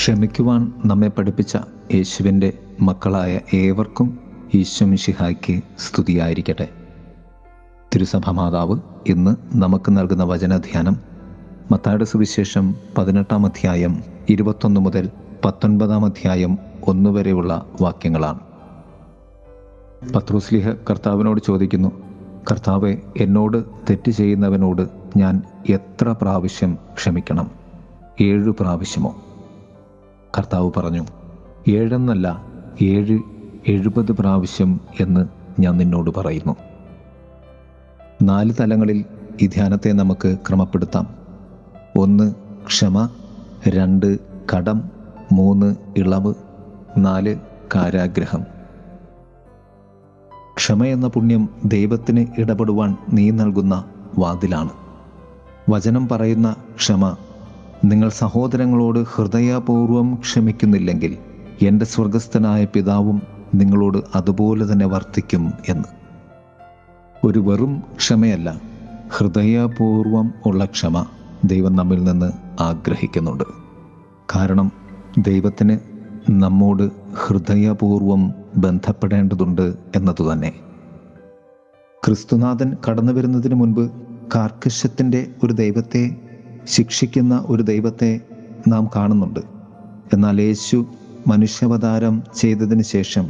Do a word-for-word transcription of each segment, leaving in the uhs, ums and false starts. ക്ഷമിക്കുവാൻ നമ്മെ പഠിപ്പിച്ച യേശുവിൻ്റെ മക്കളായ ഏവർക്കും ഈശോമിശിഹായ്ക്ക് സ്തുതിയായിരിക്കട്ടെ. തിരുസഭ മാതാവ് ഇന്ന് നമുക്ക് നൽകുന്ന വചനധ്യാനം മത്തായിയുടെ സുവിശേഷം പതിനെട്ടാം അധ്യായം ഇരുപത്തൊന്ന് മുതൽ പത്തൊൻപതാം അധ്യായം ഒന്ന് വരെയുള്ള വാക്യങ്ങളാണ്. പത്രോസ്ലീഹ കർത്താവിനോട് ചോദിക്കുന്നു, കർത്താവെ, എന്നോട് തെറ്റ് ചെയ്യുന്നവനോട് ഞാൻ എത്ര പ്രാവശ്യം ക്ഷമിക്കണം? ഏഴു പ്രാവശ്യമോ? കർത്താവ് പറഞ്ഞു, ഏഴെന്നല്ല, ഏഴ് എഴുപത് പ്രാവശ്യം എന്ന് ഞാൻ നിന്നോട് പറയുന്നു. നാല് തലങ്ങളിൽ ഈ ധ്യാനത്തെ നമുക്ക് ക്രമപ്പെടുത്താം. ഒന്ന് ക്ഷമ, രണ്ട് കടം, മൂന്ന് ഇളവ്, നാല് കാരാഗ്രഹം. ക്ഷമ എന്ന പുണ്യം ദൈവത്തിന് ഇടപെടുവാൻ നീ നൽകുന്ന വാതിലാണ്. വചനം പറയുന്ന ക്ഷമ, നിങ്ങൾ സഹോദരങ്ങളോട് ഹൃദയപൂർവം ക്ഷമിക്കുന്നില്ലെങ്കിൽ എൻ്റെ സ്വർഗസ്ഥനായ പിതാവും നിങ്ങളോട് അതുപോലെ തന്നെ വർത്തിക്കും എന്ന്. ഒരു വെറും ക്ഷമയല്ല, ഹൃദയപൂർവം ഉള്ള ക്ഷമ ദൈവം നമ്മിൽ നിന്ന് ആഗ്രഹിക്കുന്നുണ്ട്. കാരണം ദൈവത്തിന് നമ്മോട് ഹൃദയപൂർവം ബന്ധപ്പെടേണ്ടതുണ്ട് എന്നതുതന്നെ. ക്രിസ്തുനാഥൻ കടന്നു വരുന്നതിന് മുൻപ് കാർക്കശ്യത്തിൻ്റെ ഒരു ദൈവത്തെ, ശിക്ഷിക്കുന്ന ഒരു ദൈവത്തെ നാം കാണുന്നുണ്ട്. എന്നാൽ യേശു മനുഷ്യാവതാരം ചെയ്തതിന് ശേഷം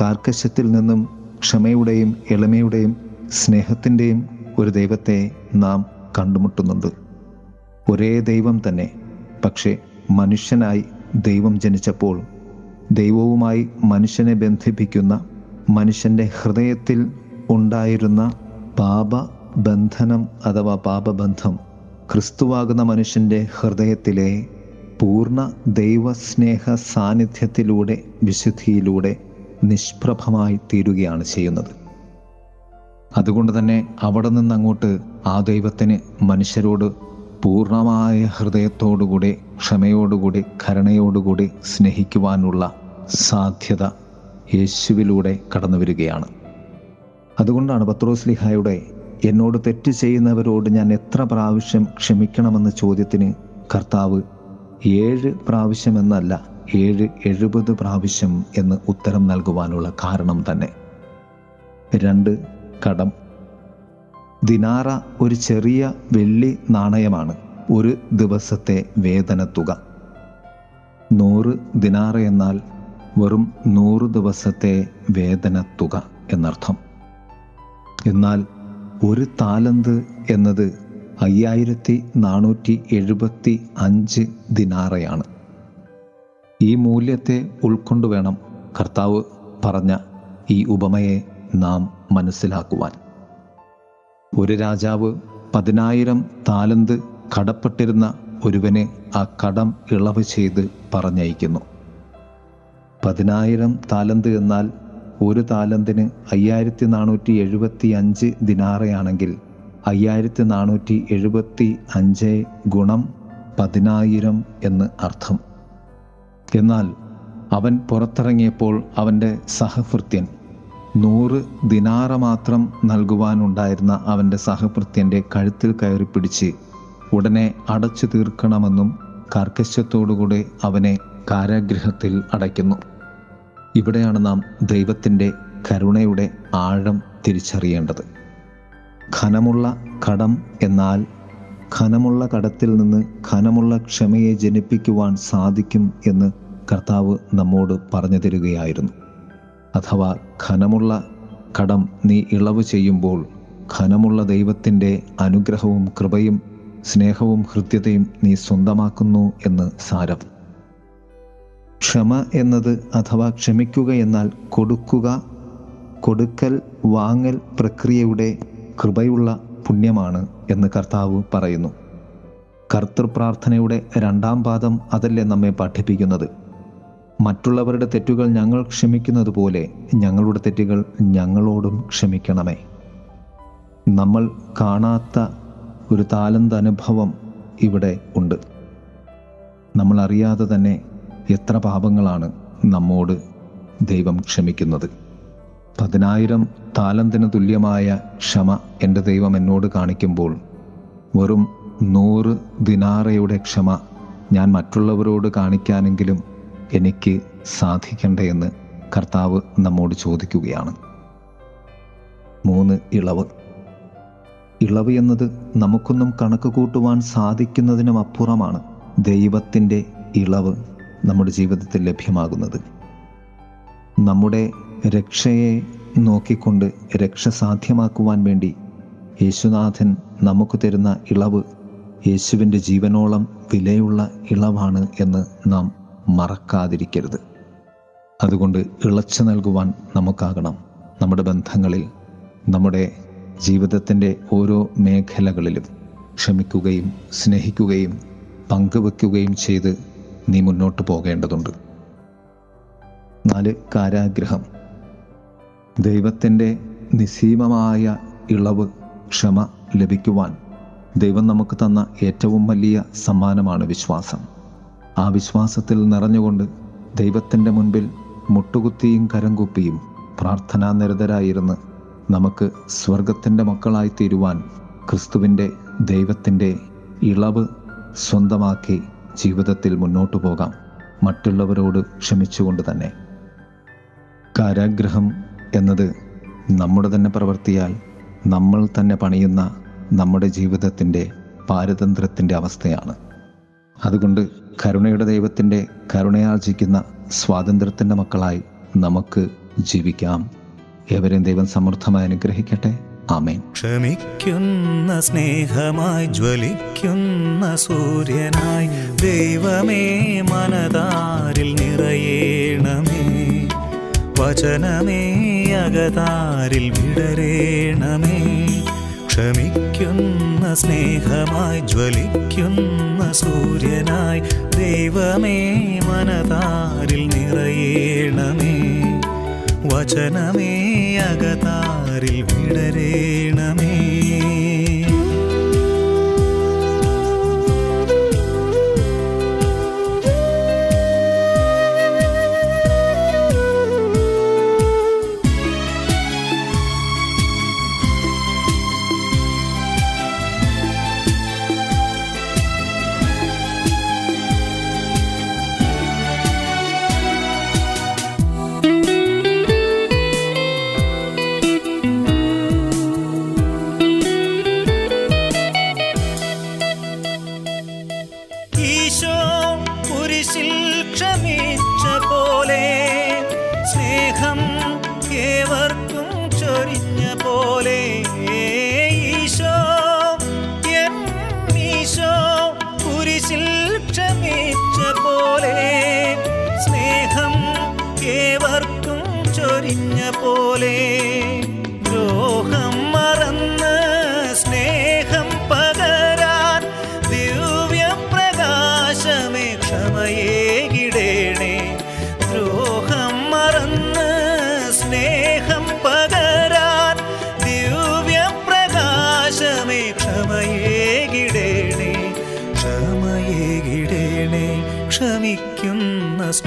കാർക്കശ്യത്തിൽ നിന്നും ക്ഷമയുടെയും എളിമയുടെയും സ്നേഹത്തിൻ്റെയും ഒരു ദൈവത്തെ നാം കണ്ടുമുട്ടുന്നുണ്ട്. ഒരേ ദൈവം തന്നെ, പക്ഷേ മനുഷ്യനായി ദൈവം ജനിച്ചപ്പോൾ ദൈവവുമായി മനുഷ്യനെ ബന്ധിപ്പിക്കുന്ന, മനുഷ്യൻ്റെ ഹൃദയത്തിൽ ഉണ്ടായിരുന്ന പാപബന്ധനം അഥവാ പാപബന്ധം ക്രിസ്തുവാകുന്ന മനുഷ്യൻ്റെ ഹൃദയത്തിലെ പൂർണ്ണ ദൈവസ്നേഹ സാന്നിധ്യത്തിലൂടെ, വിശുദ്ധിയിലൂടെ നിഷ്പ്രഭമായി തീരുകയാണ് ചെയ്യുന്നത്. അതുകൊണ്ട് തന്നെ അവിടെ നിന്നങ്ങോട്ട് ആ ദൈവത്തിന് മനുഷ്യരോട് പൂർണ്ണമായ ഹൃദയത്തോടുകൂടി, ക്ഷമയോടുകൂടി, കരുണയോടുകൂടി സ്നേഹിക്കുവാനുള്ള സാധ്യത യേശുവിലൂടെ കടന്നു വരികയാണ്. അതുകൊണ്ടാണ് പത്രോസ്ലീഹായുടെ എന്നോട് തെറ്റ് ചെയ്യുന്നവരോട് ഞാൻ എത്ര പ്രാവശ്യം ക്ഷമിക്കണമെന്ന ചോദ്യത്തിന് കർത്താവ് ഏഴ് പ്രാവശ്യമെന്നല്ല, ഏഴ് എഴുപത് പ്രാവശ്യം എന്ന് ഉത്തരം നൽകുവാനുള്ള കാരണം തന്നെ. രണ്ട് കടം. ദിനാറ ഒരു ചെറിയ വെള്ളി നാണയമാണ്, ഒരു ദിവസത്തെ വേതനത്തുക. നൂറ് ദിനാറ എന്നാൽ വെറും നൂറ് ദിവസത്തെ വേതനത്തുക എന്നർത്ഥം. എന്നാൽ ഒരു താലന്ത് എന്നത് അയ്യായിരത്തി നാനൂറ്റി എഴുപത്തി അഞ്ച് ദിനാറയാണ്. ഈ മൂല്യത്തെ ഉൾക്കൊണ്ടു വേണം കർത്താവ് പറഞ്ഞ ഈ ഉപമയെ നാം മനസ്സിലാക്കുവാൻ. ഒരു രാജാവ് പതിനായിരം താലന്ത് കടപ്പെട്ടിരുന്ന ഒരുവനെ ആ കടം ഇളവ് ചെയ്ത് പറഞ്ഞയക്കുന്നു. പതിനായിരം താലന്ത് എന്നാൽ ഒരു താലന്തിന് അയ്യായിരത്തി നാനൂറ്റി എഴുപത്തി അഞ്ച് ദിനാറയാണെങ്കിൽ അയ്യായിരത്തി നാനൂറ്റി എഴുപത്തി അഞ്ച് ഗുണം പതിനായിരം എന്ന് അർത്ഥം. എന്നാൽ അവൻ പുറത്തിറങ്ങിയപ്പോൾ അവൻ്റെ സഹഭൃത്യൻ നൂറ് ദിനാറ മാത്രം നൽകുവാനുണ്ടായിരുന്ന അവൻ്റെ സഹഭൃത്യൻ്റെ കഴുത്തിൽ കയറി പിടിച്ച് ഉടനെ അടച്ചു തീർക്കണമെന്നും കാർക്കശ്യത്തോടുകൂടെ അവനെ കാരാഗ്രഹത്തിൽ അടയ്ക്കുന്നു. ഇവിടെയാണ് നാം ദൈവത്തിൻ്റെ കരുണയുടെ ആഴം തിരിച്ചറിയേണ്ടത്. ഖനമുള്ള കടം എന്നാൽ ഖനമുള്ള കടത്തിൽ നിന്ന് ഖനമുള്ള ക്ഷമയെ ജനിപ്പിക്കുവാൻ സാധിക്കും എന്ന് കർത്താവ് നമ്മോട് പറഞ്ഞു തരികയായിരുന്നു. അഥവാ ഖനമുള്ള കടം നീ ഇളവ് ചെയ്യുമ്പോൾ ഖനമുള്ള ദൈവത്തിൻ്റെ അനുഗ്രഹവും കൃപയും സ്നേഹവും ഹൃദ്യതയും നീ സ്വന്തമാക്കുന്നു എന്ന് സാരം. ക്ഷമ എന്നത് അഥവാ ക്ഷമിക്കുക എന്നാൽ കൊടുക്കുക, കൊടുക്കൽ വാങ്ങൽ പ്രക്രിയയുടെ കൃപയുള്ള പുണ്യമാണ് എന്ന് കർത്താവ് പറയുന്നു. കർത്തൃപ്രാർത്ഥനയുടെ രണ്ടാം പാദം അതല്ലേ നമ്മെ പഠിപ്പിക്കുന്നത്. മറ്റുള്ളവരുടെ തെറ്റുകൾ ഞങ്ങൾ ക്ഷമിക്കുന്നത് പോലെ ഞങ്ങളുടെ തെറ്റുകൾ ഞങ്ങളോടും ക്ഷമിക്കണമേ. നമ്മൾ കാണാത്ത ഒരു താലന്ത അനുഭവം ഇവിടെ ഉണ്ട്. നമ്മൾ അറിയാതെ തന്നെ എത്ര പാപങ്ങളാണ് നമ്മോട് ദൈവം ക്ഷമിക്കുന്നത്. പതിനായിരം താലന്തിന് തുല്യമായ ക്ഷമ എൻ്റെ ദൈവം എന്നോട് കാണിക്കുമ്പോൾ വെറും നൂറ് ദിനാറയുടെ ക്ഷമ ഞാൻ മറ്റുള്ളവരോട് കാണിക്കാനെങ്കിലും എനിക്ക് സാധിക്കണ്ടേ എന്ന് കർത്താവ് നമ്മോട് ചോദിക്കുകയാണ്. മൂന്ന്, ഇളവ്. ഇളവ് എന്നത് നമുക്കൊന്നും കണക്ക് കൂട്ടുവാൻ സാധിക്കുന്നതിനും അപ്പുറമാണ് ദൈവത്തിൻ്റെ ഇളവ് നമ്മുടെ ജീവിതത്തിൽ ലഭ്യമാകുന്നത്. നമ്മുടെ രക്ഷയെ നോക്കിക്കൊണ്ട് രക്ഷ സാധ്യമാക്കുവാൻ വേണ്ടി യേശുനാഥൻ നമുക്ക് തരുന്ന ഇളവ് യേശുവിൻ്റെ ജീവനോളം വിലയുള്ള ഇളവാണ് എന്ന് നാം മറക്കാതിരിക്കരുത്. അതുകൊണ്ട് ഇളച്ചു നൽകുവാൻ നമുക്കാകണം. നമ്മുടെ ബന്ധങ്ങളിൽ, നമ്മുടെ ജീവിതത്തിൻ്റെ ഓരോ മേഖലകളിലും ക്ഷമിക്കുകയും സ്നേഹിക്കുകയും പങ്കുവെക്കുകയും ചെയ്ത് നീ മുന്നോട്ട് പോകേണ്ടതുണ്ട്. നാല്, കാരാഗ്രഹം. ദൈവത്തിൻ്റെ നിസ്സീമമായ ഇളവ്, ക്ഷമ ലഭിക്കുവാൻ ദൈവം നമുക്ക് തന്ന ഏറ്റവും വലിയ സമ്മാനമാണ് വിശ്വാസം. ആ വിശ്വാസത്തിൽ നിറഞ്ഞുകൊണ്ട് ദൈവത്തിൻ്റെ മുൻപിൽ മുട്ടുകുത്തിയും കരംകുപ്പിയും പ്രാർത്ഥനാ നിരതരായിരുന്ന് നമുക്ക് സ്വർഗത്തിൻ്റെ മക്കളായി തീരുവാൻ ക്രിസ്തുവിൻ്റെ ദൈവത്തിൻ്റെ ഇളവ് സ്വന്തമാക്കി ജീവിതത്തിൽ മുന്നോട്ടു പോകാം, മറ്റുള്ളവരോട് ക്ഷമിച്ചുകൊണ്ട് തന്നെ. കാരാഗ്രഹം എന്നത് നമ്മുടെ തന്നെ പ്രവൃത്തിയാൽ നമ്മൾ തന്നെ പണിയുന്ന നമ്മുടെ ജീവിതത്തിൻ്റെ പാരതന്ത്രത്തിൻ്റെ അവസ്ഥയാണ്. അതുകൊണ്ട് കരുണയുടെ ദൈവത്തിൻ്റെ കരുണയാർജിക്കുന്ന സ്വാതന്ത്ര്യത്തിൻ്റെ മക്കളായി നമുക്ക് ജീവിക്കാം. ഏവരെയും ദൈവം സമൃദ്ധമായി അനുഗ്രഹിക്കട്ടെ. ആമേൻ. ക്ഷമിക്കുന്ന സ്നേഹമായി ജ്വലിക്കുന്ന സൂര്യനായി ദൈവമേ മനതാരിൽ നിറയേണമേ. വചനമേ അകതാരിൽ വിടരേണമേ. ക്ഷമിക്കുന്ന സ്നേഹമായി ജ്വലിക്കുന്ന സൂര്യനായി ദൈവമേ മനതാരിൽ നിറയേണമേ. വചനമേ അകതാരിൽ വിടരേണമേ.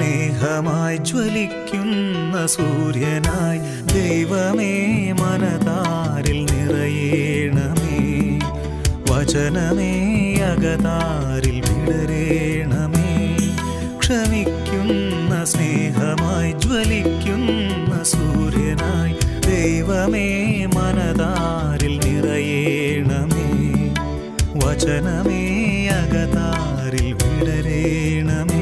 സ്നേഹമായി ജ്വലിക്കുന്ന സൂര്യനായി ദൈവമേ മനതാരിൽ നിറയേണമേ. വചനമേ അകതാരിൽ വിടരേണമേ. ക്ഷമിക്കുന്ന സ്നേഹമായി ജ്വലിക്കുന്ന സൂര്യനായി ദൈവമേ മനതാരിൽ നിറയേണമേ. വചനമേ അകതാരിൽ വിടരേണമേ.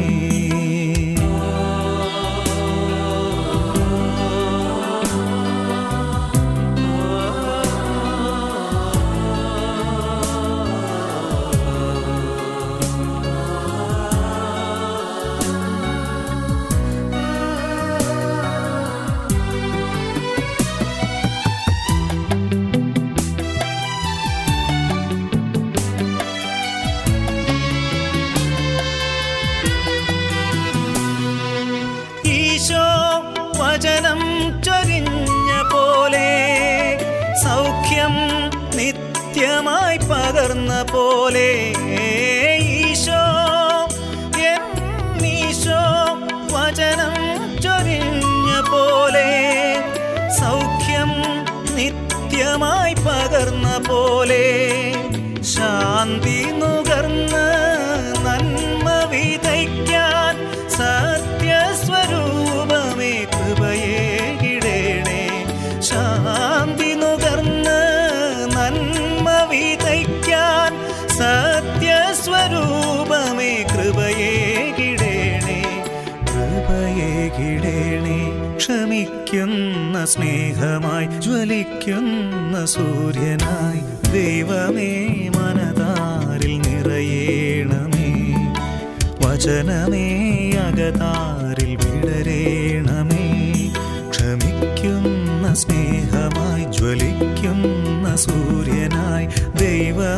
പകർന്ന പോലെ ഈശോ എന്നീശോ വചനം ചൊരിഞ്ഞ പോലെ സൗഖ്യം നിത്യമായി പകർന്ന പോലെ ശാന്തി നുകർന്ന നന്മ ക്ഷമിക്കുന്ന സ്നേഹമായി ജ്വലിക്കുന്ന സൂര്യനായി ദൈവമേ മനതാരിൽ നിറയേണമേ, വചനമേ അകതാരിൽ വിടരേണമേ. ക്ഷമിക്കുന്ന സ്നേഹമായി ജ്വലിക്കുന്ന സൂര്യനായി ദൈവമേ